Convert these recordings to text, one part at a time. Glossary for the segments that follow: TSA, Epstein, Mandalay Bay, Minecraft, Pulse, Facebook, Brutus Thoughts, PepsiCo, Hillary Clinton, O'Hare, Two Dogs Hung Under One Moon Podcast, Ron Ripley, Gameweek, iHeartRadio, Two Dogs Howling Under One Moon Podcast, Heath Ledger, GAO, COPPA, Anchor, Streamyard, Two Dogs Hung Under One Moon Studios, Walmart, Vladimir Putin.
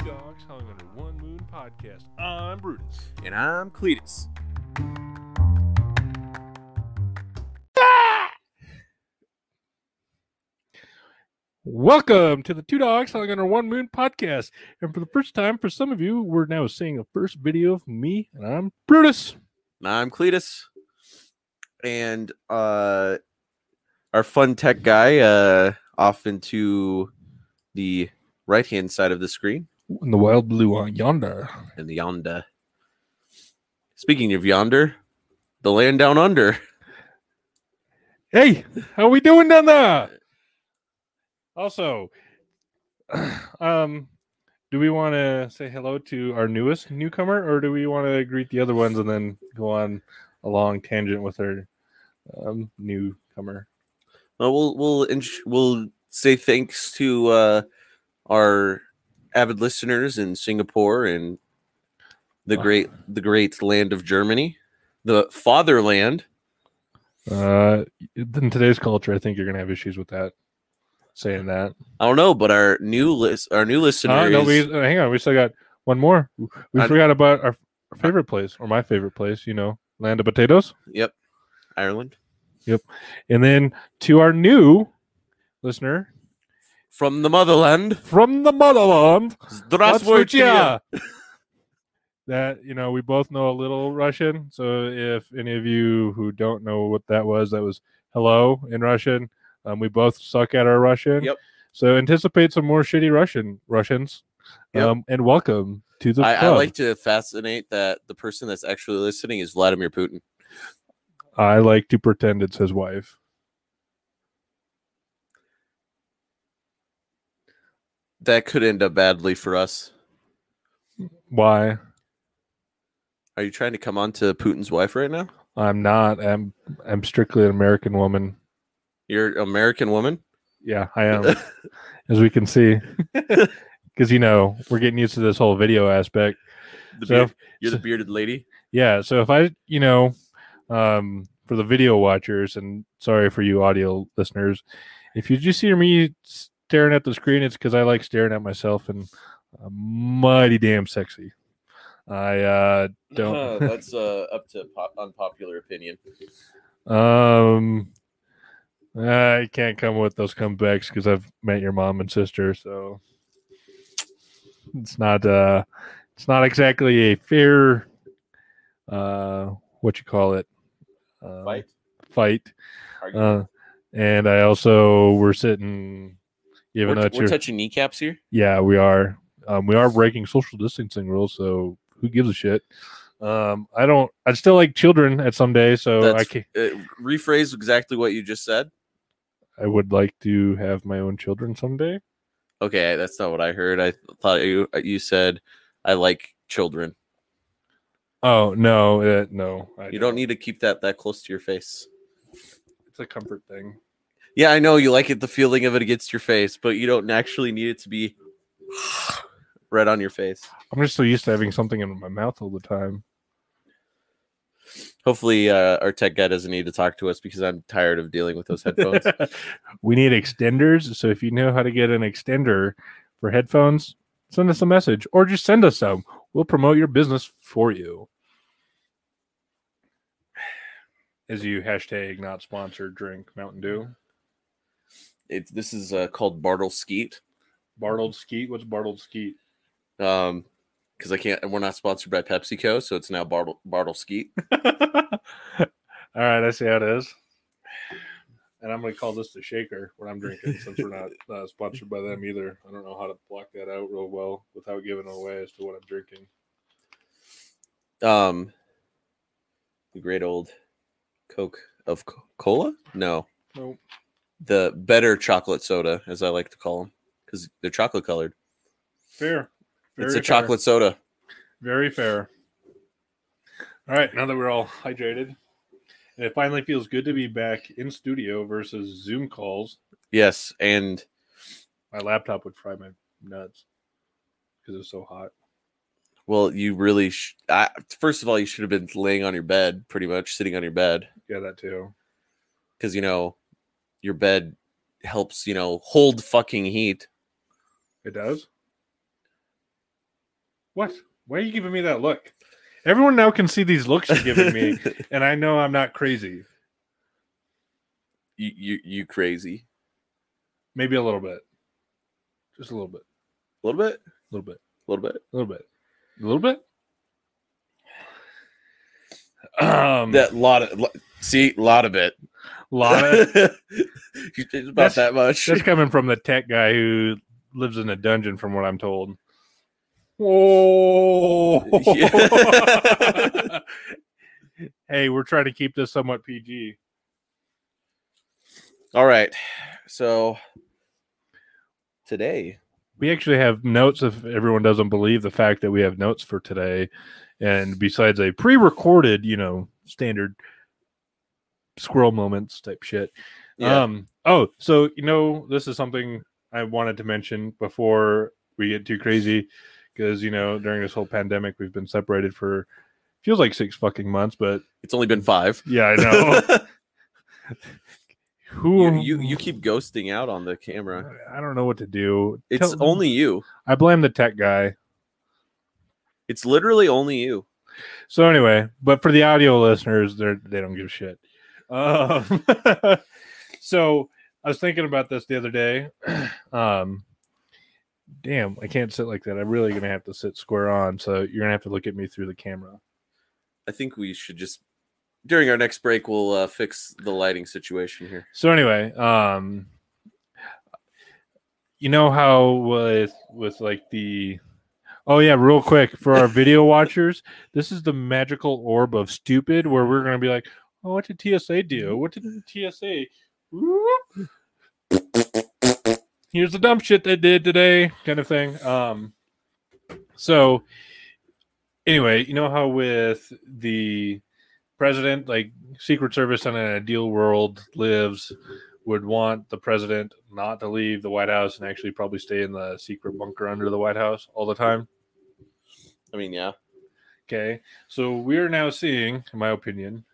Two Dogs Hung Under One Moon Podcast. I'm Brutus. And I'm Cletus. Welcome to the Two Dogs Hung Under One Moon Podcast. And for the first time, for some of you, we're now seeing a first video of me, and I'm Brutus. And I'm Cletus. And our fun tech guy off into the right-hand side of the screen. In the wild blue on yonder. In the yonder. Speaking of yonder, the land down under. Hey, how we doing down there? Also, do we want to say hello to our newest newcomer, or do we want to greet the other ones and then go on a long tangent with our newcomer? Well, we'll say thanks to our avid listeners in Singapore and the great land of Germany, the fatherland. In today's culture, I think you're gonna have issues with that. Saying that, I don't know, but our new listener. Hang on, we still got one more. We forgot about our favorite place, or my favorite place. You know, land of potatoes. Yep, Ireland. Yep, and then to our new listener from the motherland. Здравствуйте. That, you know, we both know a little Russian. So if any of you who don't know what that was hello in Russian. We both suck at our Russian. Yep. So anticipate some more shitty Russians. Yep. And welcome to the club. I like to fascinate that the person that's actually listening is Vladimir Putin. I like to pretend it's his wife. That could end up badly for us. Why? Are you trying to come on to Putin's wife right now? I'm not. I'm strictly an American woman. You're an American woman? Yeah, I am. As we can see. Because, you know, we're getting used to this whole video aspect. You're the bearded lady? Yeah. So if I, you know, for the video watchers, and sorry for you audio listeners, if you just hear me staring at the screen, it's because I like staring at myself, and I'm mighty damn sexy. I don't. That's up to unpopular opinion. I can't come with those comebacks because I've met your mom and sister, so it's not exactly a fair fight. And I also we're touching kneecaps here. Yeah, we are. We are breaking social distancing rules, so who gives a shit? I still like children at some day, so I can't rephrase exactly what you just said. I would like to have my own children someday. Okay, that's not what I heard. I thought you said I like children. Oh, no. No. You don't need to keep that close to your face. It's a comfort thing. Yeah, I know you like it, the feeling of it against your face, but you don't actually need it to be right on your face. I'm just so used to having something in my mouth all the time. Hopefully our tech guy doesn't need to talk to us because I'm tired of dealing with those headphones. We need extenders. So if you know how to get an extender for headphones, send us a message or just send us some. We'll promote your business for you. As you hashtag not sponsored drink Mountain Dew. This is called Bartle Skeet. Bartled Skeet? What's Bartled Skeet? Because we're not sponsored by PepsiCo, so it's now Bartle Skeet. All right, I see how it is. And I'm going to call this the shaker when I'm drinking, since we're not sponsored by them either. I don't know how to block that out real well without giving away as to what I'm drinking. The great old Coke of cola? No. Nope. The better chocolate soda, as I like to call them, because they're chocolate colored. Fair. It's a chocolate soda. Very fair. All right, now that we're all hydrated, and it finally feels good to be back in studio versus Zoom calls. Yes, and my laptop would fry my nuts because it's so hot. Well, you really first of all, you should have been laying on your bed, pretty much sitting on your bed. Yeah, that too. Because, you know, your bed helps, you know, hold fucking heat. It does? What? Why are you giving me that look? Everyone now can see these looks you're giving me, and I know I'm not crazy. You crazy? Maybe a little bit. Just a little bit. A little bit? A little bit. A little bit. A little bit. A little bit? That lot of... See, a lot of it. A lot of it. About that much. That's coming from the tech guy who lives in a dungeon, from what I'm told. Whoa. Yeah. Hey, we're trying to keep this somewhat PG. All right. So today we actually have notes, if everyone doesn't believe the fact that we have notes for today. And besides a pre-recorded, standard squirrel moments type shit. Yeah. This is something I wanted to mention before we get too crazy. Because, during this whole pandemic, we've been separated for, feels like 6 fucking months, but... It's only been 5. Yeah, I know. Who you keep ghosting out on the camera. I don't know what to do. It's only you. I blame the tech guy. It's literally only you. So anyway, but for the audio listeners, they don't give a shit. So I was thinking about this the other day. Damn, I can't sit like that. I'm really going to have to sit square on, so you're going to have to look at me through the camera. I think we should just, during our next break, we'll fix the lighting situation here. So anyway, how with like the... Oh, yeah, real quick, for our video watchers, this is the magical orb of stupid, where we're going to be like, oh, what did TSA do? What did TSA... Here's the dumb shit they did today, kind of thing. So, anyway, how with the president, like Secret Service in an ideal world lives, would want the president not to leave the White House and actually probably stay in the secret bunker under the White House all the time? I mean, yeah. Okay. So, we're now seeing, in my opinion,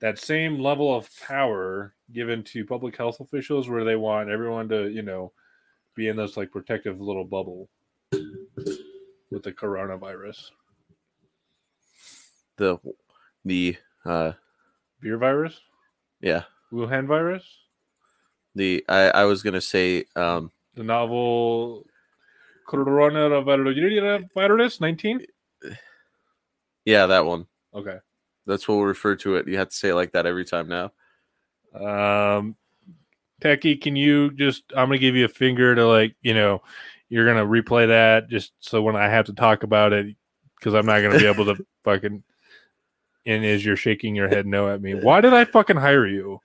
that same level of power given to public health officials, where they want everyone to, be in this like protective little bubble with the coronavirus. The beer virus? Yeah. Wuhan virus? I was going to say the novel coronavirus 19? Yeah, that one. Okay. That's what we refer to it. You have to say it like that every time now. Techie, can you just, I'm going to give you a finger to you're going to replay that just so when I have to talk about it, because I'm not going to be able to fucking, and as you're shaking your head no at me, why did I fucking hire you?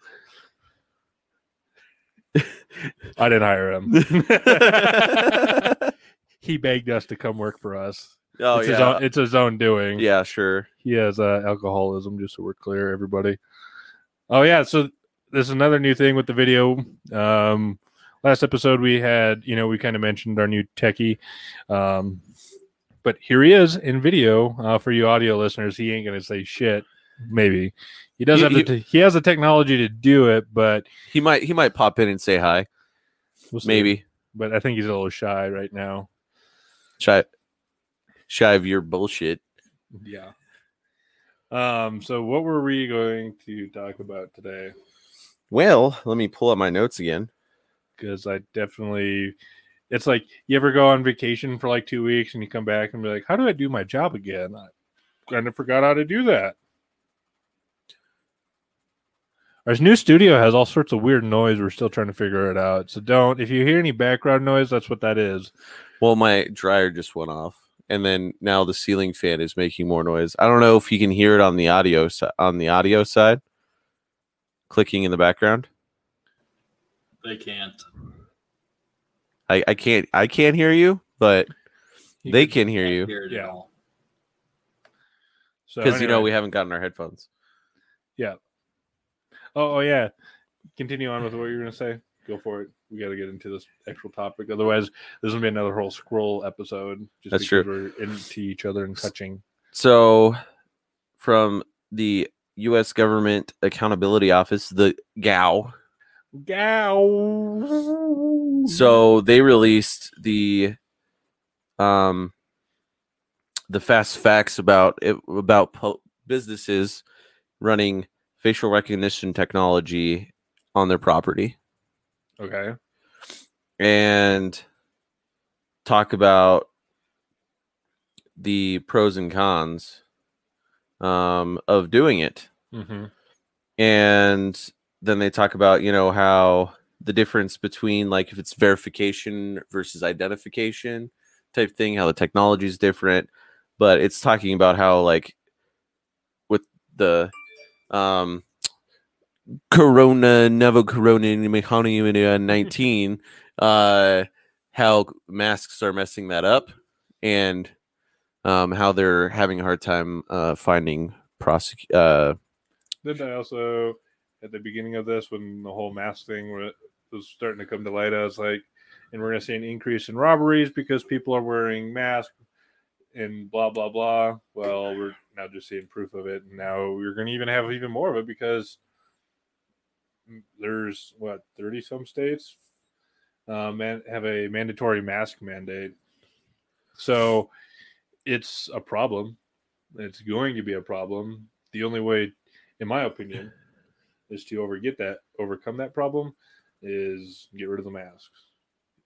I didn't hire him. He begged us to come work for us. Oh, it's his own doing. Yeah, sure. He has alcoholism, just so we're clear, everybody. Oh, yeah. So this is another new thing with the video. Last episode we had, we kind of mentioned our new techie. But here he is in video. For you audio listeners, he ain't going to say shit. Maybe. He does he has the technology to do it, but... He might pop in and say hi. We'll see. Maybe. But I think he's a little shy right now. Shy of your bullshit. Yeah. So what were we going to talk about today? Well, let me pull up my notes again. Because I definitely... It's like, you ever go on vacation for like 2 weeks and you come back and be like, how do I do my job again? I kind of forgot how to do that. Our new studio has all sorts of weird noise. We're still trying to figure it out. So if you hear any background noise, that's what that is. Well, my dryer just went off. And then now the ceiling fan is making more noise. I don't know if you can hear it on the audio side, clicking in the background. They can't. I can't. I can't hear you, but they can hear you. Yeah. So because we haven't gotten our headphones. Yeah. Oh yeah. Continue on with what you were going to say. Go for it. We got to get into this actual topic. Otherwise, there's going to be another whole scroll episode. Just That's because true. We're into each other and touching. So, from the U.S. Government Accountability Office, the GAO. So, they released the the fast facts about businesses running facial recognition technology on their property. Okay. And talk about the pros and cons of doing it. Mm-hmm. And then they talk about, you know, how the difference between, like, if it's verification versus identification type thing, how the technology is different. But it's talking about how, like, with the corona, novel corona, 19, how masks are messing that up, and how they're having a hard time finding Then I also, at the beginning of this, when the whole mask thing was starting to come to light, I was like, and we're going to see an increase in robberies because people are wearing masks and blah, blah, blah. Well, we're now just seeing proof of it. And now we're going to even have even more of it because there's, 30-some states have a mandatory mask mandate. So it's a problem. It's going to be a problem. The only way, in my opinion, is to overcome that problem is get rid of the masks.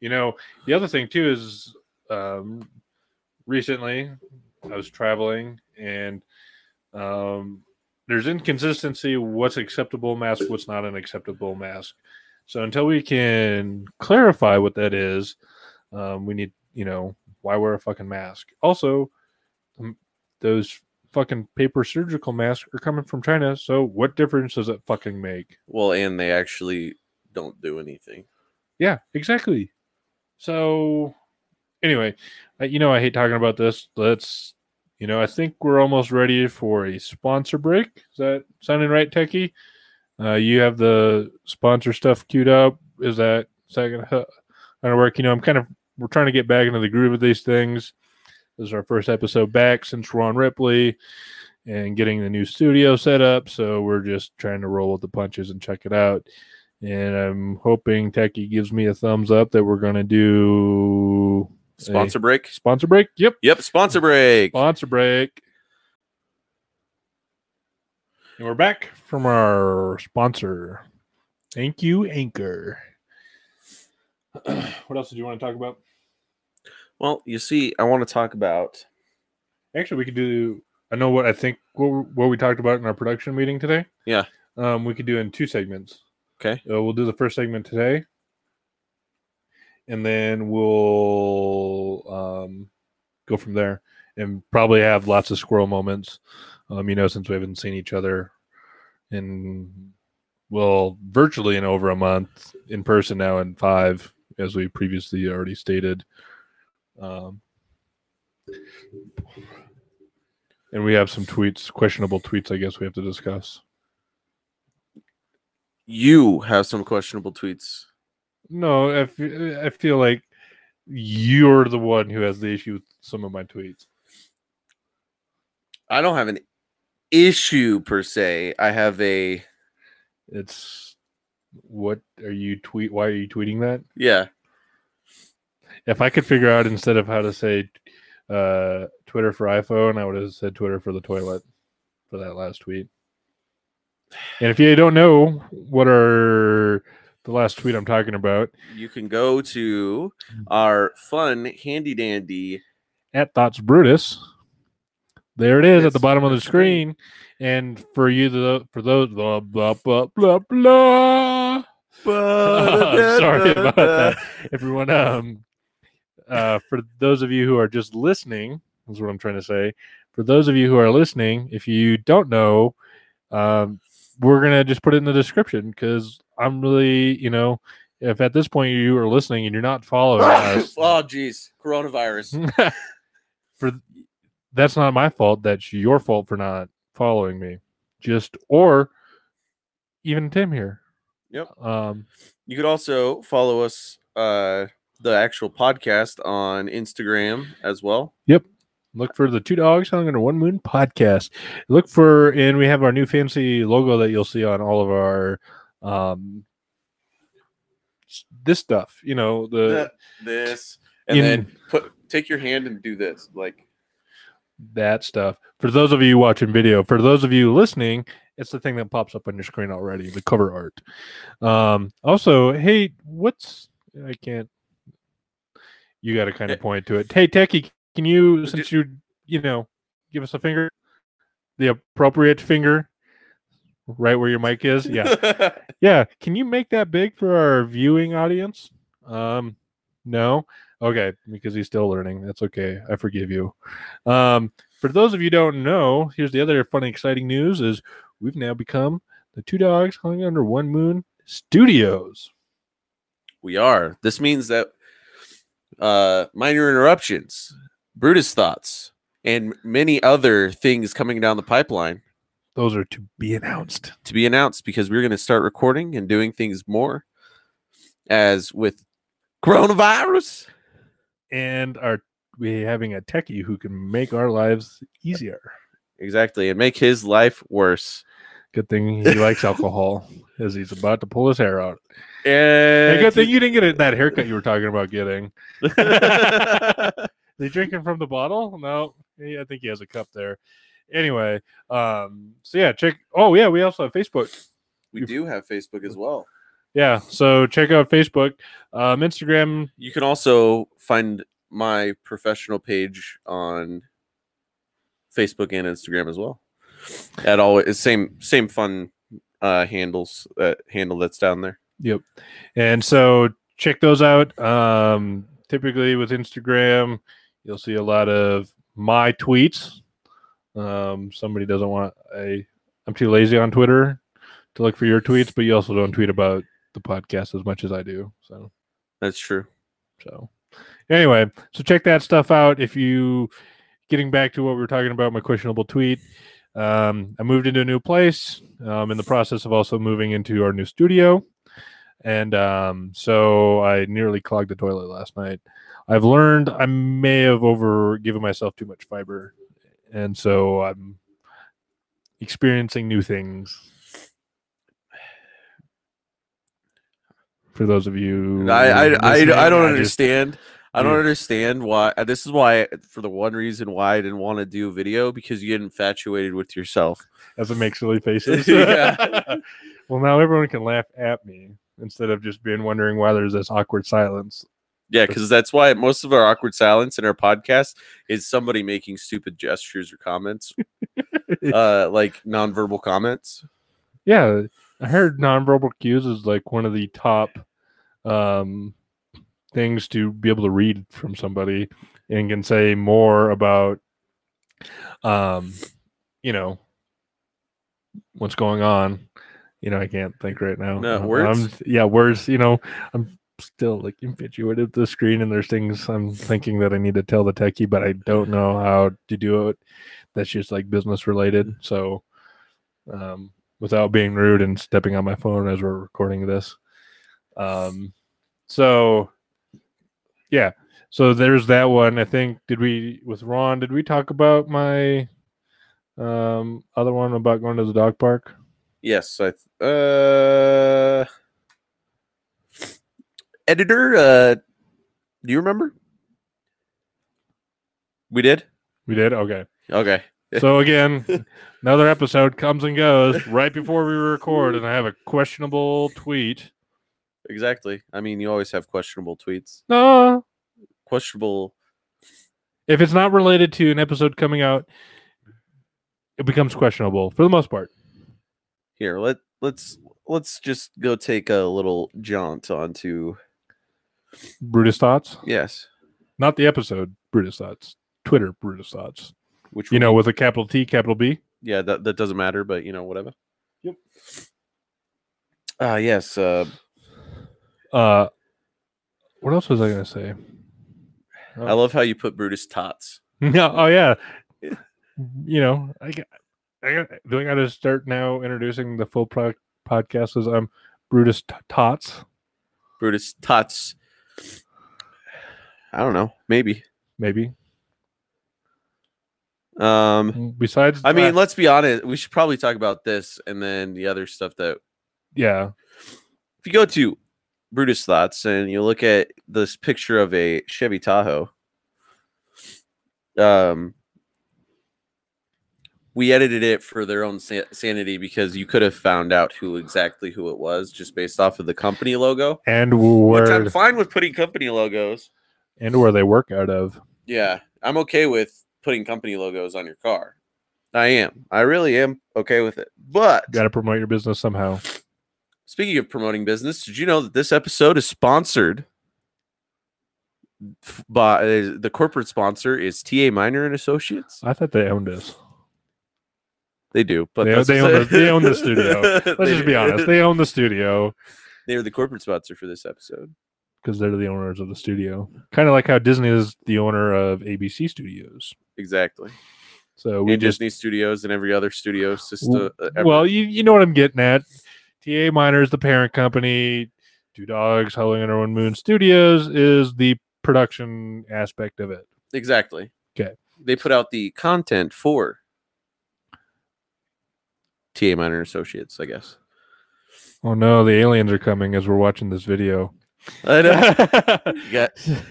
You know, the other thing too is recently I was traveling and there's inconsistency what's acceptable mask, what's not an acceptable mask. So until we can clarify what that is, we need, you know, why wear a fucking mask. Also, those fucking paper surgical masks are coming from China, so what difference does it fucking make? Well, and they actually don't do anything. Yeah, exactly. So, anyway, you know, I hate talking about this. Let's, you know, I think we're almost ready for a sponsor break. Is that sounding right, Techie? You have the sponsor stuff queued up. Is that second? I don't work. You know, we're trying to get back into the groove of these things. This is our first episode back since Ron Ripley and getting the new studio set up. So we're just trying to roll with the punches and check it out. And I'm hoping Techie gives me a thumbs up that we're going to do sponsor break. Sponsor break. Yep. Sponsor break. Sponsor break. And we're back from our sponsor. Thank you, Anchor. What else did you want to talk about? Well, you see, I want to talk about... Actually, we could do... I know what I think... What we talked about in our production meeting today. Yeah. We could do in two segments. Okay. So we'll do the first segment today. And then we'll go from there. And probably have lots of squirrel moments. You know, since we haven't seen each other in... Well, virtually in over a month. In person now in 5, as we previously already stated. And we have some questionable tweets, I guess we have to discuss. You have some questionable tweets. No, I feel like you're the one who has the issue with some of my tweets. I don't have an issue per se. I have a... It's... What are you tweet? Why are you tweeting that? Yeah. If I could figure out instead of how to say Twitter for iPhone, I would have said Twitter for the toilet for that last tweet. And if you don't know what are the last tweet I'm talking about, you can go to our fun handy dandy at Thoughts Brutus. There it is at the bottom of the screen. And for you, for those, blah, blah, blah, blah, blah. Sorry about that, everyone. For those of you who are just listening, is what I'm trying to say. For those of you who are listening, if you don't know, we're going to just put it in the description because I'm really, you know, if at this point you are listening and you're not following us. Oh, geez. Coronavirus. That's not my fault. That's your fault for not following me. Or even Tim here. Yep. You could also follow us, the actual podcast on Instagram as well. Yep. Look for the Two Dogs Hung Under One Moon Podcast. And we have our new fancy logo that you'll see on all of our this stuff. You know, this. And then take your hand and do this. Like that stuff. For those of you watching video, for those of you listening, it's the thing that pops up on your screen already, the cover art. Also, hey, I can't. You got to kind of point to it. Hey, Techie, can you, since you know, give us a finger, the appropriate finger, right where your mic is? Yeah. Yeah. Can you make that big for our viewing audience? No. Okay, because he's still learning. That's okay. I forgive you. For those of you who don't know, here's the other fun, exciting news is we've now become the Two Dogs Hung Under One Moon Studios. We are. This means that Minor Interruptions, Brutus Thoughts, and many other things coming down the pipeline. Those are to be announced. To be announced, because we're going to start recording and doing things more as with coronavirus. And we're having a techie who can make our lives easier. Exactly. And make his life worse. Good thing he likes alcohol as he's about to pull his hair out. And good thing you didn't get that haircut you were talking about getting. Is he drinking from the bottle? No. Yeah, I think he has a cup there. Anyway. So yeah, check. Oh yeah. We also have Facebook. We do have Facebook as well. Yeah, so check out Facebook, Instagram. You can also find my professional page on Facebook and Instagram as well. At all, same fun handle that's down there. Yep, and so check those out. Typically with Instagram, you'll see a lot of my tweets. Somebody doesn't want I'm too lazy on Twitter to look for your tweets, but you also don't tweet about the podcast as much as I do. So that's true. So anyway, so check that stuff out. If you getting back to what we were talking about, my questionable tweet. I moved into a new place. I'm in the process of also moving into our new studio. And so I nearly clogged the toilet last night. I've learned I may have given myself too much fiber. And so I'm experiencing new things. For those of you, I don't understand. I don't understand why. This is why, for the one reason why I didn't want to do a video, because you get infatuated with yourself. As it makes silly faces. Well, now everyone can laugh at me instead of just being wondering why there's this awkward silence. Yeah, because that's why most of our awkward silence in our podcast is somebody making stupid gestures or comments, like nonverbal comments. Yeah. I heard nonverbal cues is like one of the top things to be able to read from somebody, and can say more about, what's going on. I can't think right now. No, words? Words. I'm still like infatuated with the screen, and there's things I'm thinking that I need to tell the techie, but I don't know how to do it. That's just like business related. So, without being rude and stepping on my phone as we're recording this. So there's that one. I think, did we talk about my other one about going to the dog park? Yes. Editor, do you remember? We did? Okay. So again, another episode comes and goes right before we record, and I have a questionable tweet. Exactly. I mean, you always have questionable tweets. No. Questionable. If it's not related to an episode coming out, it becomes questionable for the most part. Here, let's just go take a little jaunt onto Brutus Thoughts. Yes. Not the episode, Brutus Thoughts. Twitter, Brutus Thoughts. Which with a capital T, capital B. Yeah, that doesn't matter, but whatever. Yep. Yes. What else was I gonna say? I love how you put Brutus Tots. No, oh yeah. I gotta start now introducing the full podcast as I'm Brutus Tots. Brutus Tots. I don't know. Maybe. Besides, let's be honest, we should probably talk about this and then the other stuff that, if you go to Brutus Thoughts and you look at this picture of a Chevy Tahoe, we edited it for their own sanity because you could have found out exactly who it was just based off of the company logo. And where, which I'm fine with putting company logos. And where they work out of. Yeah, I'm okay with putting company logos on your car. I am. I really am okay with it. But you got to promote your business somehow. Speaking of promoting business, did you know that this episode is sponsored by the corporate sponsor is TA Minor and Associates? I thought they owned us. They do, but they own the studio. Let's just be honest. They own the studio. They are the corporate sponsor for this episode because they're the owners of the studio. Kind of like how Disney is the owner of ABC Studios. Exactly. So we Disney Studios and every other studio system. Well, you know what I'm getting at. TA Minor is the parent company. Two Dogs Howling Under One Moon Studios is the production aspect of it. Exactly. Okay. They put out the content for TA Minor Associates, I guess. Oh no, the aliens are coming as we're watching this video. I know. Yeah.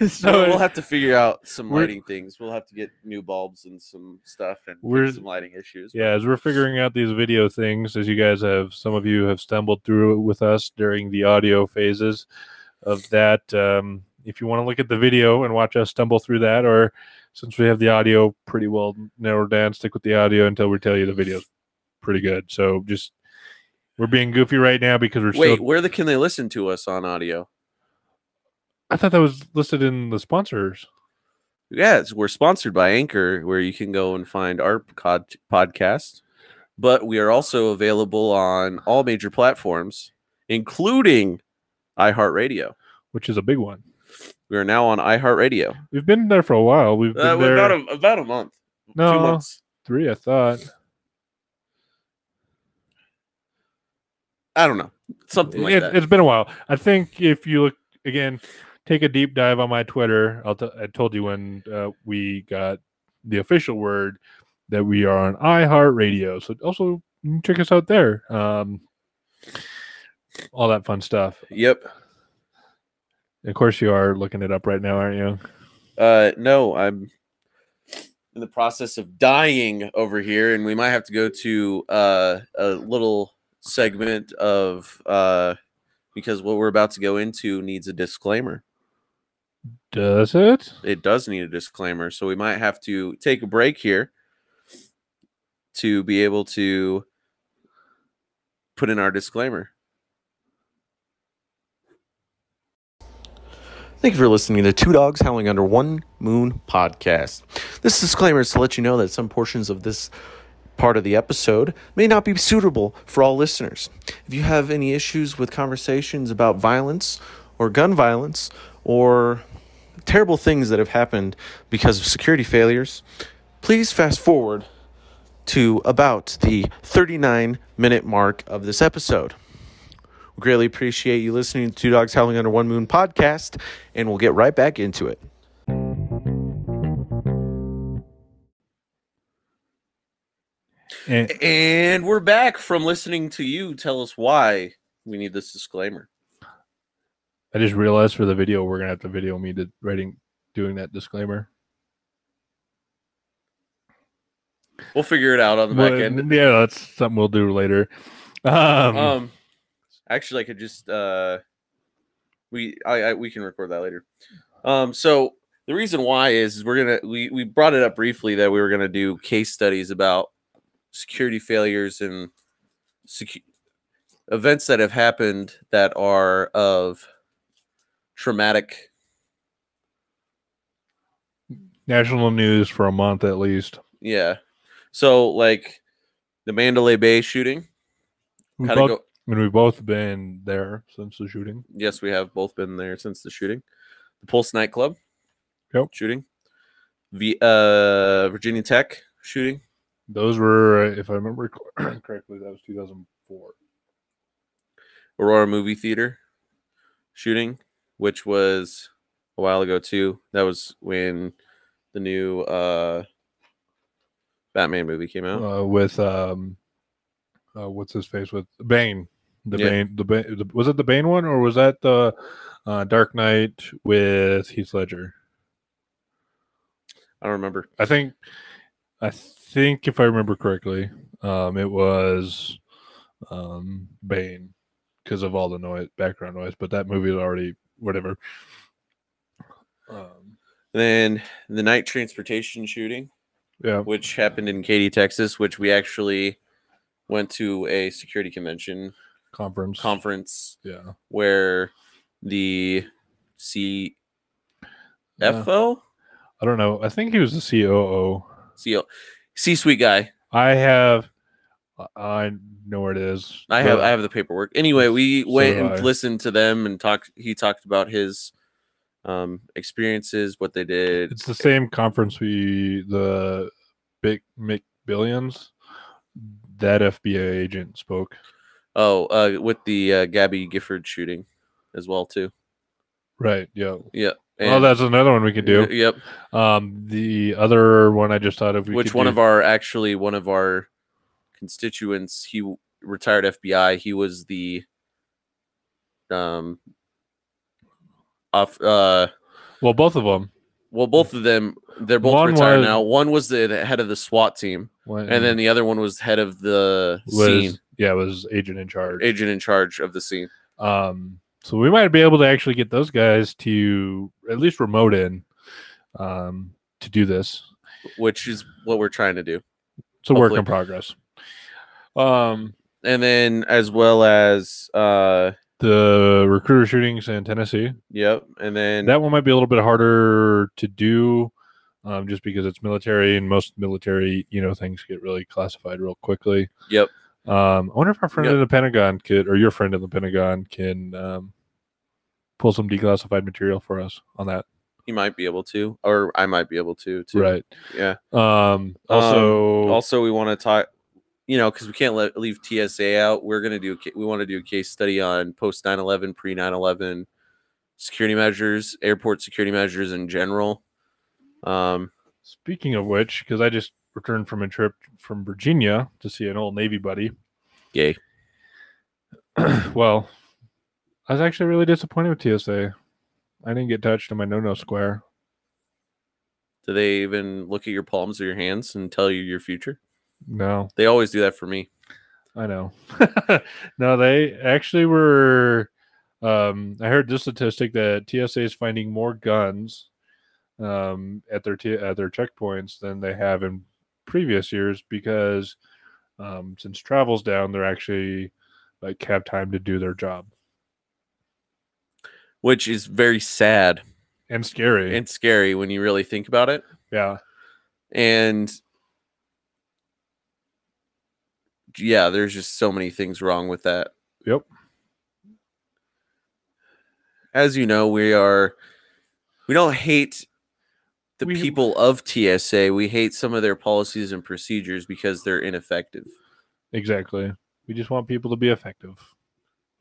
So we'll have to figure out some lighting things. We'll have to get new bulbs and some stuff and some lighting issues. Yeah, as we're figuring out these video things, as you guys have, some of you have stumbled through with us during the audio phases of that. If you want to look at the video and watch us stumble through that, or since we have the audio pretty well narrowed down, stick with the audio until we tell you the video's pretty good. So just, we're being goofy right now because we're still... Where can they listen to us on audio? I thought that was listed in the sponsors. Yes, we're sponsored by Anchor, where you can go and find our podcast. But we are also available on all major platforms, including iHeartRadio. Which is a big one. We are now on iHeartRadio. We've been there for a while. We've been there about a month. No, 2 months. 3, I thought. I don't know. Something like that. It's been a while. I think if you look, again, take a deep dive on my Twitter. I told you when we got the official word that we are on iHeartRadio. So also check us out there. All that fun stuff. Yep. Of course, you are looking it up right now, aren't you? No, I'm in the process of dying over here, and we might have to go to a little segment of because what we're about to go into needs a disclaimer. Does it? It does need a disclaimer, so we might have to take a break here to be able to put in our disclaimer. Thank you for listening to Two Dogs Howling Under One Moon Podcast. This disclaimer is to let you know that some portions of this part of the episode may not be suitable for all listeners. If you have any issues with conversations about violence or gun violence or terrible things that have happened because of security failures, please fast forward to about the 39-minute mark of this episode. We greatly appreciate you listening to Two Dogs Howling Under One Moon Podcast, and we'll get right back into it. And we're back from listening to you tell us why we need this disclaimer. I just realized for the video, we're going to have to video me doing that disclaimer. We'll figure it out on the back end. Yeah, that's something we'll do later. Actually, I could just we can record that later. So the reason why is we brought it up briefly that we were gonna do case studies about security failures and events that have happened that are of traumatic national news for a month at least. Yeah. So like the Mandalay Bay shooting. We've both been there since the shooting. Yes, we have both been there since the shooting. The Pulse nightclub shooting. The Virginia Tech shooting. Those were, if I remember correctly, that was 2004. Aurora movie theater shooting, which was a while ago, too. That was when the new Batman movie came out. What's his face with Bane? Was it the Bane one, or was that the Dark Knight with Heath Ledger? I don't remember. I think think if I remember correctly, it was Bane because of all the noise, background noise. But that movie is already whatever. Then the night transportation shooting, which happened in Katy, Texas, which we actually went to a security convention conference, where the CFO. I don't know. I think he was the COO. C-suite guy. I know where it is. I have the paperwork. Anyway, we went and listened to them and talked. He talked about his experiences, what they did. It's the same conference the Big McBillions, that FBI agent spoke. Oh, with the Gabby Gifford shooting as well too. Right. Yeah. Yeah. Oh, that's another one we could do. Yep. The other one I just thought of. One of our constituents, he retired FBI. He was the both of them. They're both retired now. One was the head of the SWAT team, and then the other one was head of the scene. Yeah, it was agent in charge. Agent in charge of the scene. So we might be able to actually get those guys to at least remote in to do this, which is what we're trying to do. It's a work in progress. And then as well as the recruiter shootings in Tennessee. Yep. And then that one might be a little bit harder to do just because it's military, and most military, things get really classified real quickly. Yep. I wonder if our friend in the Pentagon could, or your friend in the Pentagon can pull some declassified material for us on that. He might be able to, or I might be able to, too. Right. Yeah. Also, we want to talk, because we can't leave TSA out. We want to do a case study on post 9/11, pre 9/11 security measures, airport security measures in general. Speaking of which, because I just returned from a trip from Virginia to see an old Navy buddy. Yay. Well, I was actually really disappointed with TSA. I didn't get touched in my no-no square. Do they even look at your palms or your hands and tell you your future? No. They always do that for me. I know. No, they actually were... I heard this statistic that TSA is finding more guns at their checkpoints than they have in previous years because since travel's down, they're actually have time to do their job, which is very sad and scary. And scary when you really think about it. Yeah. And yeah, there's just so many things wrong with that. Yep. As you know, we don't hate the people of TSA. We hate some of their policies and procedures because they're ineffective. Exactly. We just want people to be effective.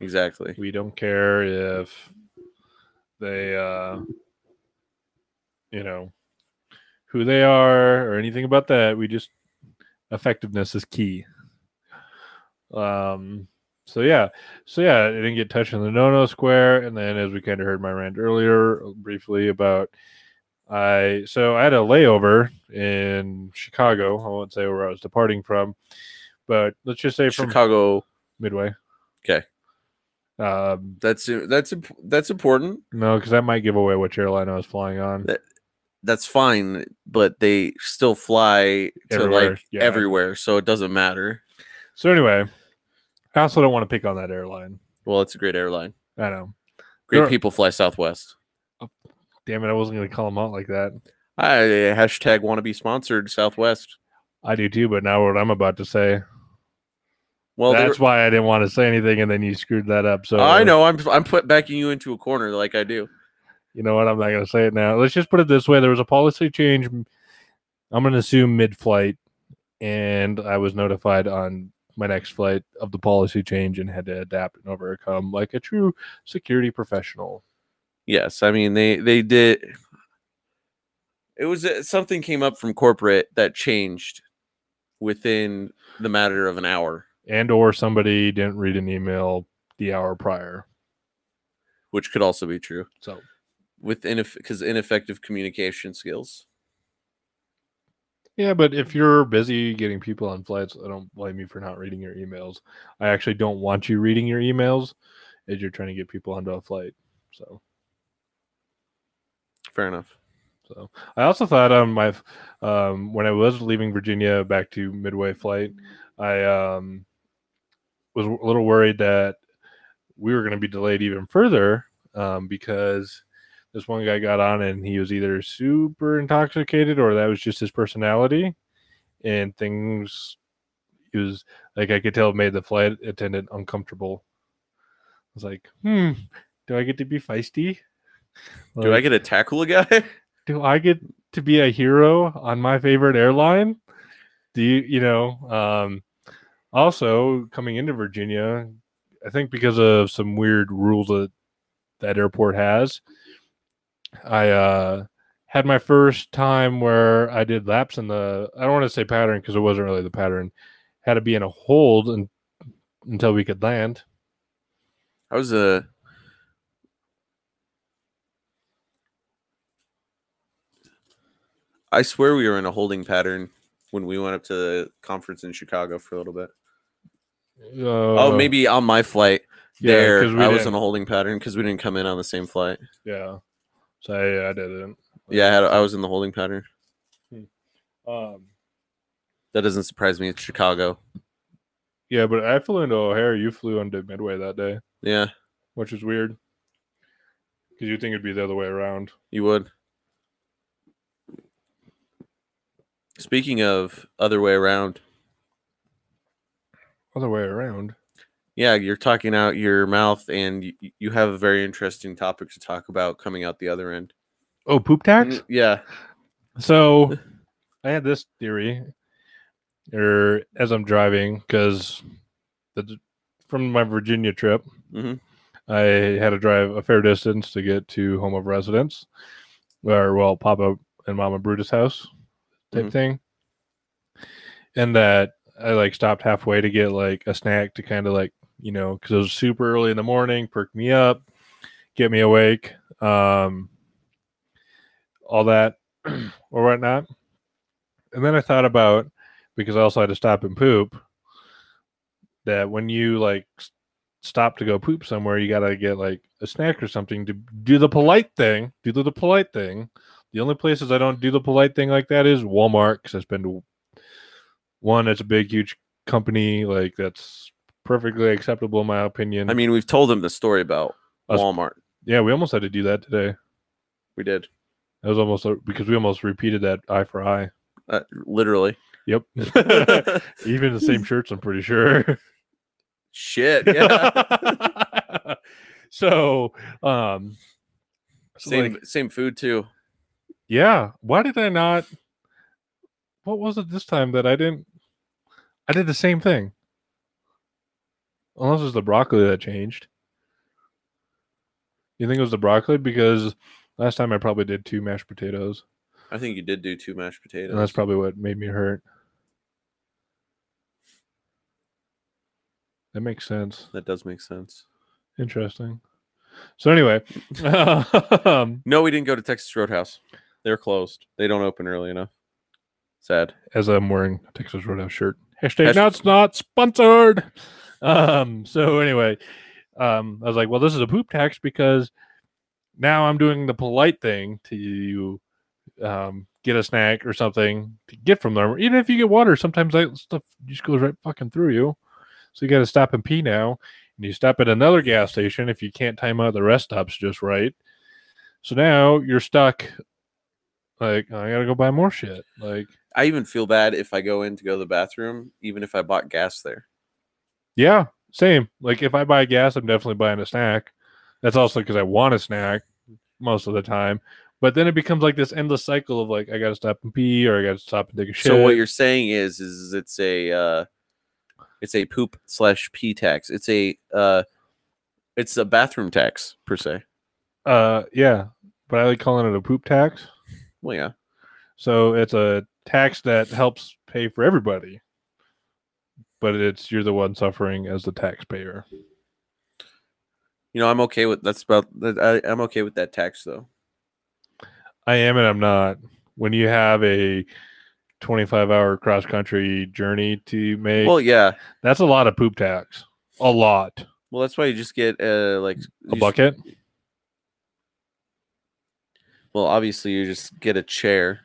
Exactly. We don't care if they, who they are or anything about that. We just, effectiveness is key. So I didn't get touched in the no-no square. And then as we kind of heard my rant earlier briefly about, I had a layover in Chicago. I won't say where I was departing from, but let's just say from Chicago Midway. Okay. That's important. No, because that might give away which airline I was flying on. That's fine, but they still fly everywhere. Everywhere, so it doesn't matter. So anyway, I also don't want to pick on that airline. Well, it's a great airline. I know. Great people fly Southwest. Oh, damn it, I wasn't going to call them out like that. I hashtag want to be sponsored Southwest. I do too, but now what I'm about to say. Well, that's why I didn't want to say anything, and then you screwed that up. So I know I'm backing you into a corner like I do. You know what? I'm not going to say it now. Let's just put it this way: there was a policy change. I'm going to assume mid-flight, and I was notified on my next flight of the policy change and had to adapt and overcome like a true security professional. Yes, I mean they did. It was something came up from corporate that changed within the matter of an hour. And or somebody didn't read an email the hour prior, which could also be true. So, because ineffective communication skills. Yeah, but if you're busy getting people on flights, I don't blame you for not reading your emails. I actually don't want you reading your emails as you're trying to get people onto a flight. So fair enough. So I also thought on my when I was leaving Virginia back to Midway flight, I was a little worried that we were going to be delayed even further because this one guy got on and he was either super intoxicated or that was just his personality and things. It was like, I could tell it made the flight attendant uncomfortable. I was like, do I get to be feisty? Like, do I get to tackle a guy? Do I get to be a hero on my favorite airline? Do you know, also coming into Virginia, I think because of some weird rules that airport has, I had my first time where I did laps in the, I don't want to say pattern because it wasn't really the pattern, had to be in a hold until we could land. I was I swear we were in a holding pattern when we went up to the conference in Chicago for a little bit. Maybe on my flight there, I was in a holding pattern because we didn't come in on the same flight. Yeah. So I didn't. Yeah, I was in the holding pattern. That doesn't surprise me. It's Chicago. Yeah, but I flew into O'Hare. You flew into Midway that day. Yeah. Which is weird. Because you'd think it'd be the other way around. You would. Speaking of other way around. Other way around? Yeah, you're talking out your mouth, and you have a very interesting topic to talk about coming out the other end. Oh, poop tax? Yeah. So I had this theory, or as I'm driving, because from my Virginia trip, I had to drive a fair distance to get to home of residence, or well, Papa and Mama Brutus' house type thing, and that I like stopped halfway to get like a snack to kind of like, you know, because it was super early in the morning, perked me up, get me awake, all that or whatnot. And then I thought about, because I also had to stop and poop, that when you like stop to go poop somewhere, you got to get like a snack or something to do the polite thing. The only places I don't do the polite thing like that is Walmart, because it's been to one that's a big, huge company, like that's perfectly acceptable in my opinion. I mean, we've told them the story about Walmart. Yeah, we almost had to do that today. We did. That was almost because we almost repeated that eye for eye. Literally. Yep. Even the same shirts, I'm pretty sure. Shit. Yeah. So, same food too. Yeah. Why did I not? What was it this time that I didn't? I did the same thing. Unless it was the broccoli that changed. You think it was the broccoli? Because last time I probably did two mashed potatoes. I think you did do two mashed potatoes. And that's probably what made me hurt. That makes sense. That does make sense. Interesting. So anyway. No, we didn't go to Texas Roadhouse. They're closed. They don't open early enough. Sad. As I'm wearing a Texas Roadhouse shirt. Hashtag not sponsored. So anyway, I was like, well, this is a poop tax because now I'm doing the polite thing to get a snack or something to get from them. Even if you get water, sometimes that stuff just goes right fucking through you. So you got to stop and pee now. And you stop at another gas station if you can't time out the rest stops just right. So now you're stuck. Like, I got to go buy more shit. Like, I even feel bad if I go in to go to the bathroom, even if I bought gas there. Yeah, same. Like, if I buy gas, I'm definitely buying a snack. That's also because I want a snack most of the time. But then it becomes like this endless cycle of like, I got to stop and pee, or I got to stop and take a shit. So what you're saying is it's a poop/pee tax. It's a bathroom tax per se. Yeah, but I like calling it a poop tax. Well, yeah. So it's a tax that helps pay for everybody, but you're the one suffering as the taxpayer. You know, I'm okay with I'm okay with that tax though. I am and I'm not. When you have a 25-hour cross-country journey to make. Well, yeah. That's a lot of poop tax. A lot. Well, that's why you just get a bucket? Well, obviously, you just get a chair,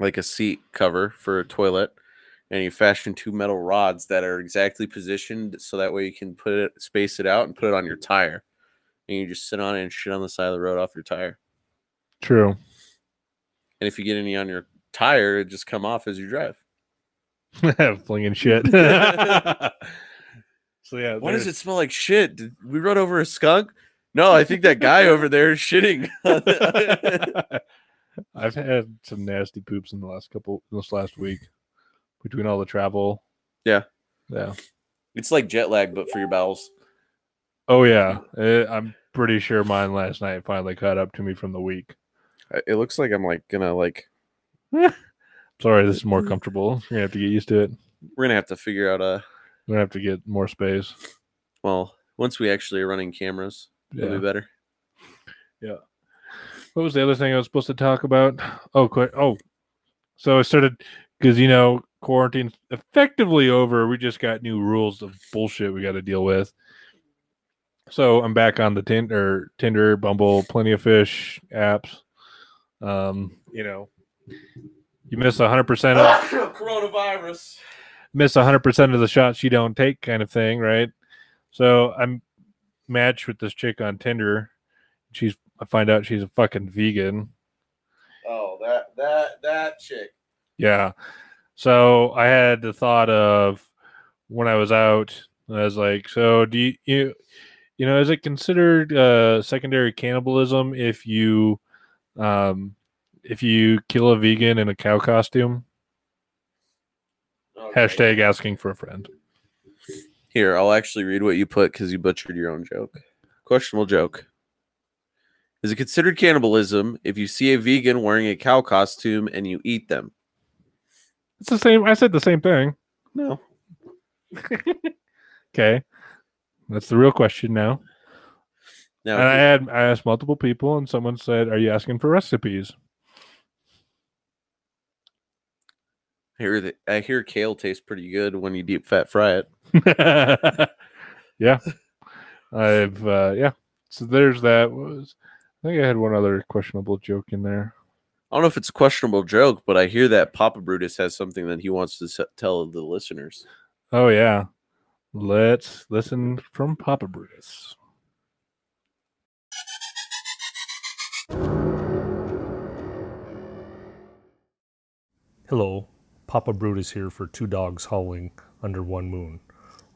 like a seat cover for a toilet, and you fashion two metal rods that are exactly positioned so that way you can put it, space it out and put it on your tire. And you just sit on it and shit on the side of the road off your tire. True. And if you get any on your tire, it just come off as you drive. Flinging shit. So yeah, why does it smell like shit? Did we run over a skunk? No, I think that guy over there is shitting. I've had some nasty poops in this last week between all the travel. Yeah. Yeah. It's like jet lag, but for your bowels. Oh, yeah. I'm pretty sure mine last night finally caught up to me from the week. It looks like I'm going to Sorry, this is more comfortable. You're going to have to get used to it. We're going to have to figure out We're going to have to get more space. Well, once we actually are running cameras, it'll be better. Yeah. What was the other thing I was supposed to talk about? So I started, because, quarantine's effectively over. We just got new rules of bullshit we got to deal with. So I'm back on the Tinder, Bumble, Plenty of Fish apps. You miss 100% of coronavirus. Miss 100% of the shots you don't take, kind of thing, right? So I'm matched with this chick on Tinder. I find out she's a fucking vegan. Oh, that chick. Yeah. So I had the thought of when I was out, I was like, so do you is it considered secondary cannibalism if you kill a vegan in a cow costume? Okay. Hashtag asking for a friend. Here, I'll actually read what you put because you butchered your own joke. Questionable joke. Is it considered cannibalism if you see a vegan wearing a cow costume and you eat them? It's the same. I said the same thing. No. Okay. That's the real question now. I asked multiple people, and someone said, "Are you asking for recipes?" I hear kale tastes pretty good when you deep fat fry it. Yeah. So there's that. I think I had one other questionable joke in there. I don't know if it's a questionable joke, but I hear that Papa Brutus has something that he wants to tell the listeners. Oh, yeah. Let's listen from Papa Brutus. Hello. Papa Brutus here for Two Dogs Howling Under One Moon,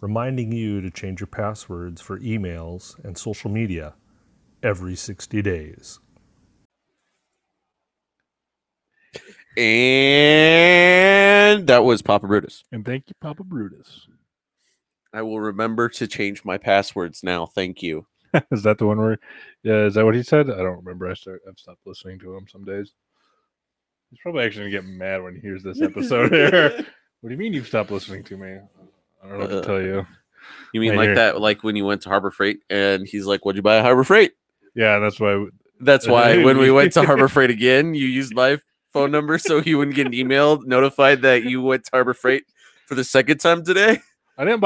reminding you to change your passwords for emails and social media every 60 days. And that was Papa Brutus. And thank you, Papa Brutus. I will remember to change my passwords now. Thank you. Is that the one where, is that what he said? I don't remember. I've stopped listening to him some days. He's probably actually going to get mad when he hears this episode here. What do you mean you've stopped listening to me? I don't know what to tell you. You mean like when you went to Harbor Freight and he's like, what'd you buy at Harbor Freight? Yeah, that's why when we went to Harbor Freight again, you used my phone number so you wouldn't get an email notified that you went to Harbor Freight for the second time today. We didn't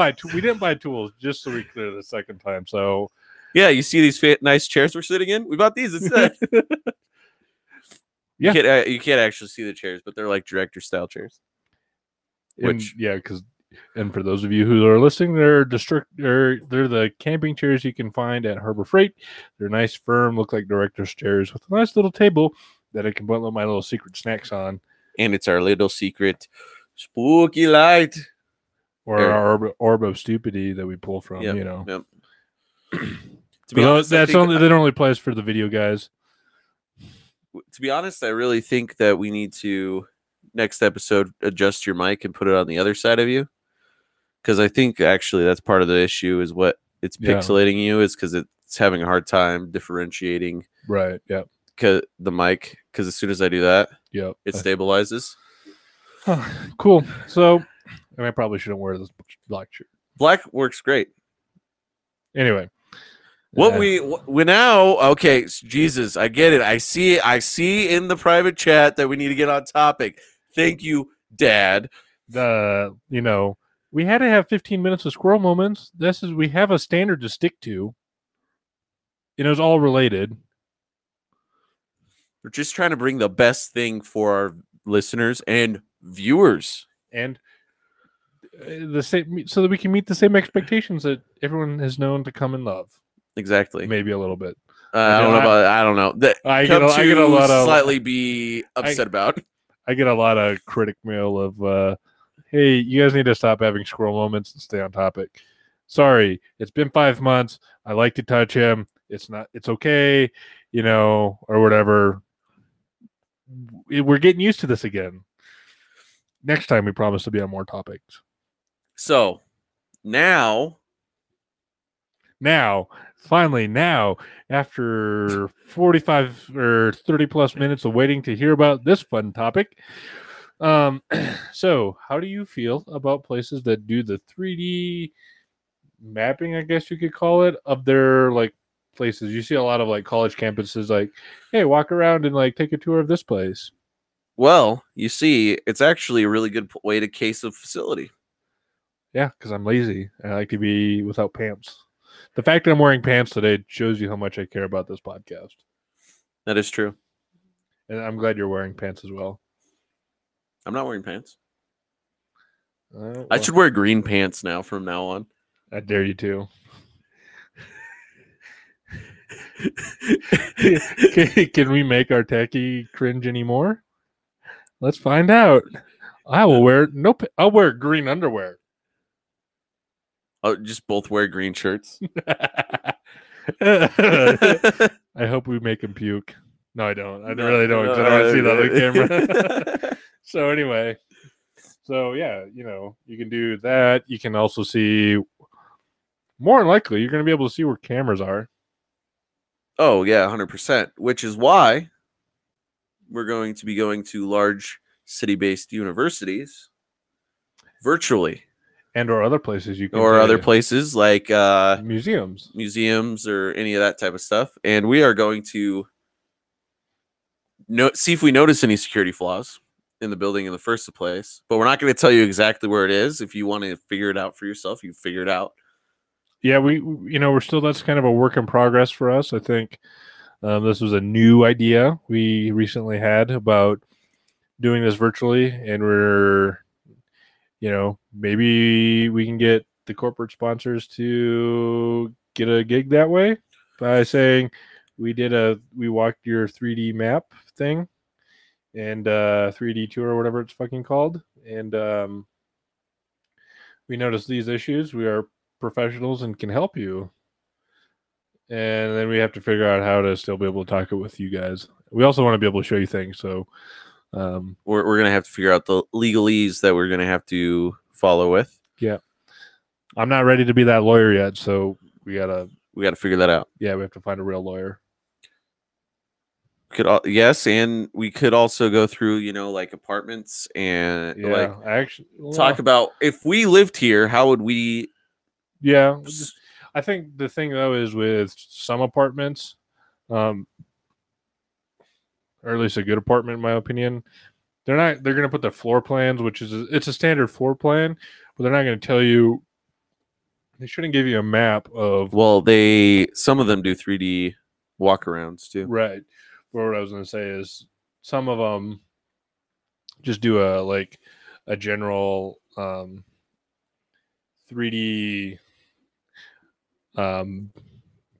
buy tools, just so we clear the second time. So yeah, you see these nice chairs we're sitting in? We bought these instead. Yeah. You can't actually see the chairs, but they're like director style chairs. And for those of you who are listening, they're the camping chairs you can find at Harbor Freight. They're nice, firm, look like director's chairs with a nice little table that I can put my little secret snacks on. And it's our little secret spooky light, or our orb of stupidity that we pull from. Yep, Yep. To be honest, that only applies for the video guys. To be honest, I really think that we need to, next episode, adjust your mic and put it on the other side of you. Because I think, actually, that's part of the issue is what it's pixelating you is because it's having a hard time differentiating. Right, yeah. The mic, because as soon as I do that, it stabilizes. Huh, cool. So, I probably shouldn't wear this black shirt. Black works great. Anyway. We now, okay, Jesus, I get it. I see in the private chat that we need to get on topic. Thank you, Dad. You know, we had to have 15 minutes of squirrel moments. This is, we have a standard to stick to. It was all related. We're just trying to bring the best thing for our listeners and viewers. And the same, so that we can meet the same expectations that everyone has known to come and love. Exactly. Maybe a little bit. I don't know. I get a lot of, slightly upset about. I get a lot of critic mail of, hey, you guys need to stop having squirrel moments and stay on topic. Sorry, it's been 5 months. I like to touch him. It's not. It's okay, you know, or whatever. We're getting used to this again. Next time, we promise to be on more topics. So, now, after 45 or 30 plus minutes of waiting to hear about this fun topic, so how do you feel about places that do the 3D mapping, I guess you could call it, of their like places? You see a lot of like college campuses, like, hey, walk around and like take a tour of this place. Well, you see, it's actually a really good way to case a facility. Yeah, because I'm lazy. I like to be without pants. The fact that I'm wearing pants today shows you how much I care about this podcast. That is true. And I'm glad you're wearing pants as well. I'm not wearing pants. Well, I should wear green pants now from now on. I dare you to. Can we make our tacky cringe anymore? Let's find out. I will wear I'll wear green underwear. Oh, just both wear green shirts. I hope we make him puke. No, I don't. I really don't. I don't see that on camera. So anyway, yeah, you know, you can do that. You can also see. More than likely, you're going to be able to see where cameras are. Oh yeah, 100%. Which is why we're going to be going to large city-based universities virtually. And or other places you can places like museums or any of that type of stuff. And we are going to see if we notice any security flaws in the building in the first place. But we're not going to tell you exactly where it is. If you want to figure it out for yourself, you figure it out. Yeah, we're still, that's kind of a work in progress for us. I think this was a new idea we recently had about doing this virtually, and we're, you know, maybe we can get the corporate sponsors to get a gig that way by saying we walked your 3D map thing and 3D tour or whatever it's fucking called. And we noticed these issues. We are professionals and can help you. And then we have to figure out how to still be able to talk it with you guys. We also want to be able to show you things. So we're going to have to figure out the legalese that we're going to have to follow with. Yeah. I'm not ready to be that lawyer yet, so we got to figure that out. Yeah, we have to find a real lawyer. And we could also go through, you know, like apartments and talk about if we lived here, how would we? Yeah. I think the thing though is with some apartments, or at least a good apartment, in my opinion, they're going to put the floor plans, which is, it's a standard floor plan, but they're not going to tell you, they shouldn't give you a map of, well, some of them do 3D walkarounds too. Right. But what I was going to say is some of them just do a general, 3D,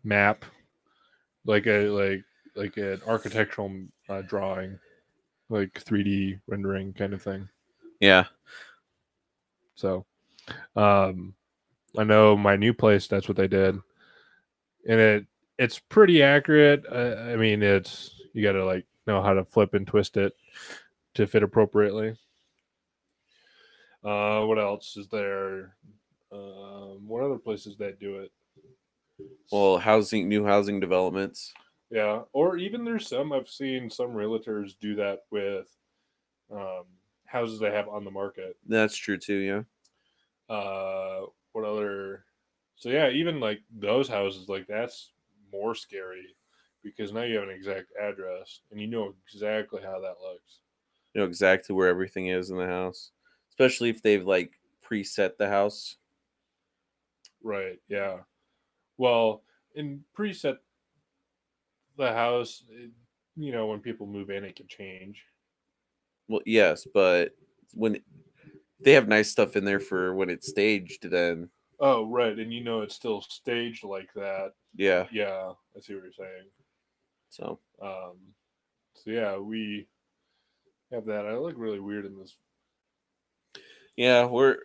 map, like an architectural drawing, like 3D rendering kind of thing. Yeah. So, I know my new place, that's what they did. And it's pretty accurate. I mean, you got to like know how to flip and twist it to fit appropriately. What else is there? What other places that do it? Well, new housing developments. Yeah, or even I've seen some realtors do that with houses they have on the market. That's true too, yeah. So yeah, even like those houses, like that's more scary because now you have an exact address and you know exactly how that looks. know exactly where everything is in the house, especially if they've like preset the house. Right. Yeah. Well, and preset the house, you know, when people move in, it can change. Well, yes, but when they have nice stuff in there for when it's staged, then. Oh, right. And you know, it's still staged like that. Yeah. Yeah. I see what you're saying. So. So yeah, we have that. I look really weird in this. Yeah,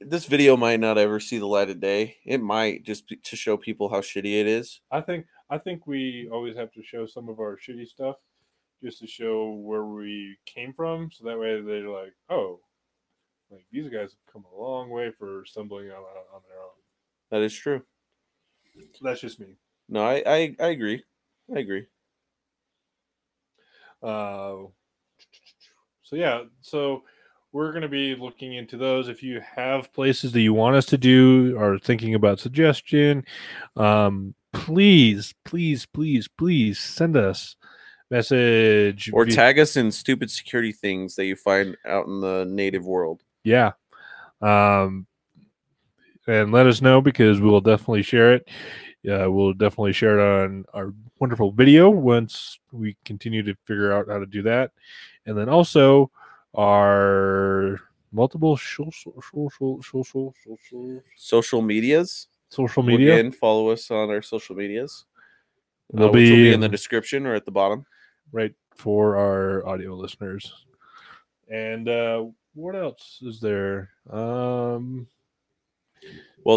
this video might not ever see the light of day. It might just be to show people how shitty it is. I think we always have to show some of our shitty stuff just to show where we came from, so that way they're like, oh, like these guys have come a long way for stumbling on their own. That is true. That's just me. No, I agree. I agree. So we're going to be looking into those. If you have places that you want us to do or thinking about suggestion, please send us message. Or tag us in stupid security things that you find out in the native world. Yeah. And let us know, because we will definitely share it. We'll definitely share it on our wonderful video once we continue to figure out how to do that. And then also... our multiple social media. Again, follow us on our social medias. They'll be in the description or at the bottom, right, for our audio listeners. And what else is there? Well,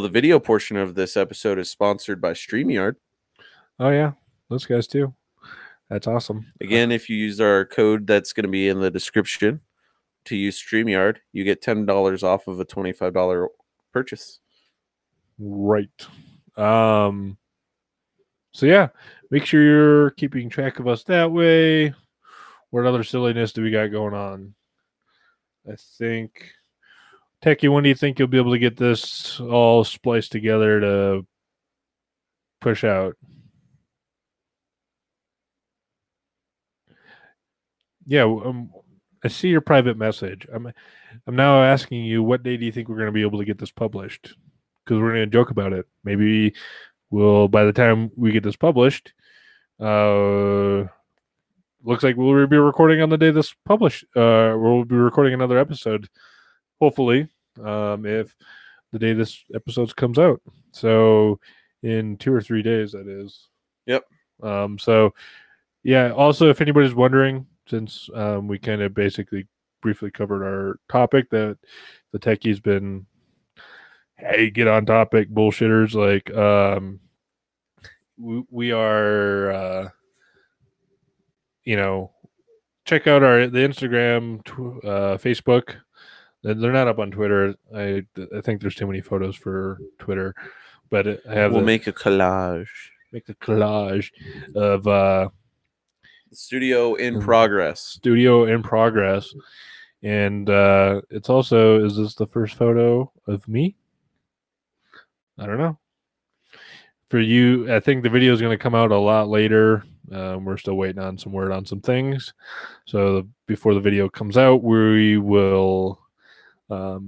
the video portion of this episode is sponsored by Streamyard. Oh yeah, those guys too. That's awesome. Again, if you use our code, that's going to be in the description. To use StreamYard, you get $10 off of a $25 purchase. Right. So yeah, make sure you're keeping track of us that way. What other silliness do we got going on? I think, Techie, when do you think you'll be able to get this all spliced together to push out? Yeah, I see your private message. I'm now asking you, what day do you think we're going to be able to get this published? Because we're going to joke about it. Maybe we'll, by the time we get this published, looks like we'll be recording on the day this published. We'll be recording another episode, hopefully, if the day this episode comes out. So in 2 or 3 days, that is. Yep. So yeah. Also, if anybody's wondering, since we kind of basically briefly covered our topic, that the Techie's been, hey, get on topic bullshitters. Like, we are, you know, check out the Instagram, Facebook. They're not up on Twitter. I think there's too many photos for Twitter. But we'll make a collage. Make a collage of... Studio in progress. And it's also, is this the first photo of me? I don't know. For you, I think the video is going to come out a lot later. We're still waiting on some word on some things. So before the video comes out, we will let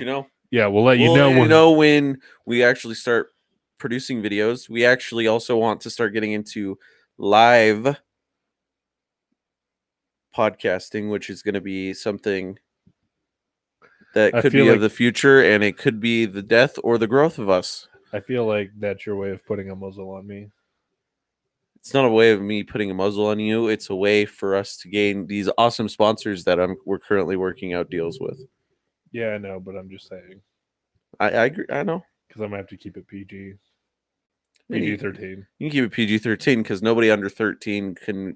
you know. Yeah, we'll let you know when we actually start producing videos. We actually also want to start getting into live podcasting, which is going to be something that could be of the future, and it could be the death or the growth of us. I feel like that's your way of putting a muzzle on me. It's not a way of me putting a muzzle on you. It's a way for us to gain these awesome sponsors that we're currently working out deals with. Yeah, I know, but I'm just saying. I agree. I know, because I'm gonna have to keep it PG. PG-13. You can keep it PG-13 because nobody under 13 can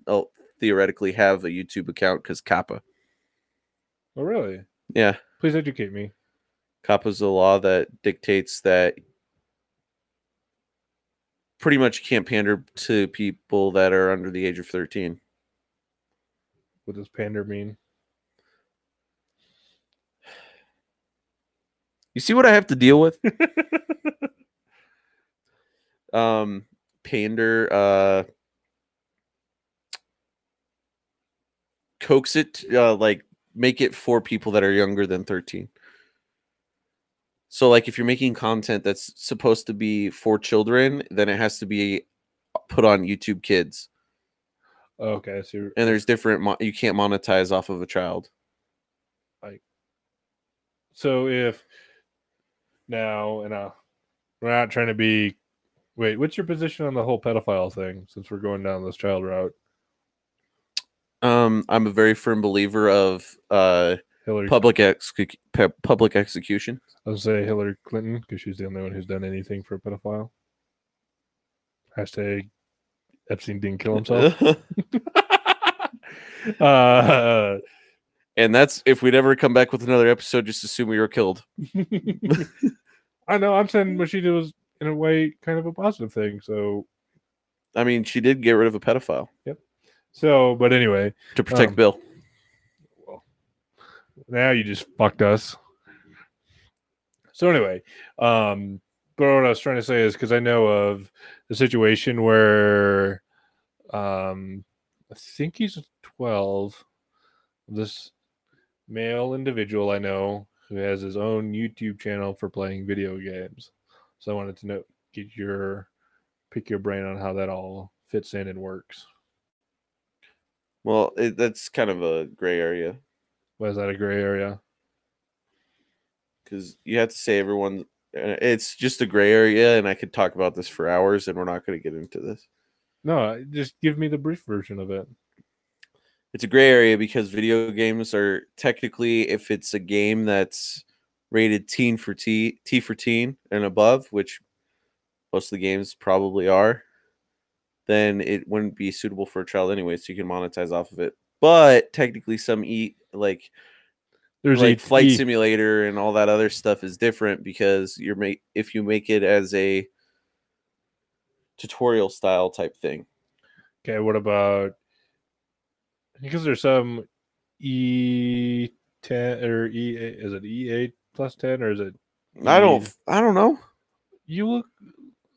theoretically have a YouTube account because COPPA. Oh, really? Yeah. Please educate me. COPPA is the law that dictates that pretty much you can't pander to people that are under the age of 13. What does pander mean? You see what I have to deal with? Pander, coax it, like make it for people that are younger than 13. So like if you're making content that's supposed to be for children, then it has to be put on YouTube Kids. Okay, so you're... and there's different you can't monetize off of a child. Like, so if now, and we're not trying to be... Wait, what's your position on the whole pedophile thing since we're going down this child route? I'm a very firm believer of public execution. I'll say Hillary Clinton because she's the only one who's done anything for a pedophile. Hashtag Epstein didn't kill himself. And that's if we'd ever come back with another episode, just assume we were killed. I know. I'm saying what she did was, in a way, kind of a positive thing. So, I mean, she did get rid of a pedophile. Yep. So, but anyway, to protect Bill. Well, now you just fucked us. So anyway, but what I was trying to say is, because I know of a situation where I think he's 12. This male individual I know who has his own YouTube channel for playing video games. So I wanted to know, pick your brain on how that all fits in and works. Well, that's kind of a gray area. Why is that a gray area? Because you have to say everyone... It's just a gray area, and I could talk about this for hours, and we're not going to get into this. No, just give me the brief version of it. It's a gray area because video games are technically, if it's a game that's rated T for teen and above, which most of the games probably are, then it wouldn't be suitable for a child anyway, so you can monetize off of it. But technically some Flight Simulator and all that other stuff is different because if you make it as a tutorial style type thing. Okay, what about, because there's some E10 or EA, is it EA plus 10 or is it E? I don't know. You're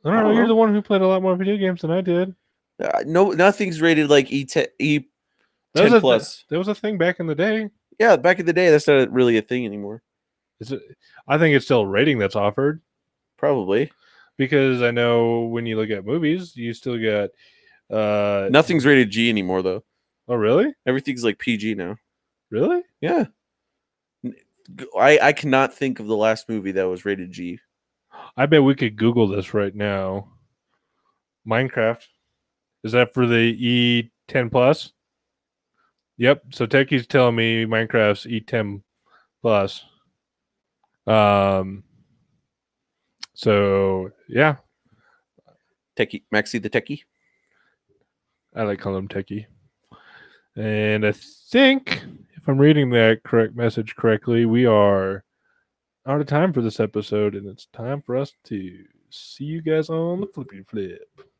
the one who played a lot more video games than I did. No, nothing's rated like E10 plus. There was a thing back in the day. Yeah, back in the day, that's not really a thing anymore. I think it's still a rating that's offered. Probably. Because I know when you look at movies, you still get... nothing's rated G anymore, though. Oh, really? Everything's like PG now. Really? Yeah. I cannot think of the last movie that was rated G. I bet we could Google this right now. Minecraft. Is that for the E10 plus? Yep. So Techie's telling me Minecraft's E10 plus. So yeah. Techie, Maxi the Techie. I like calling him Techie. And I think if I'm reading that message correctly, we are out of time for this episode, and it's time for us to see you guys on the flippy flip.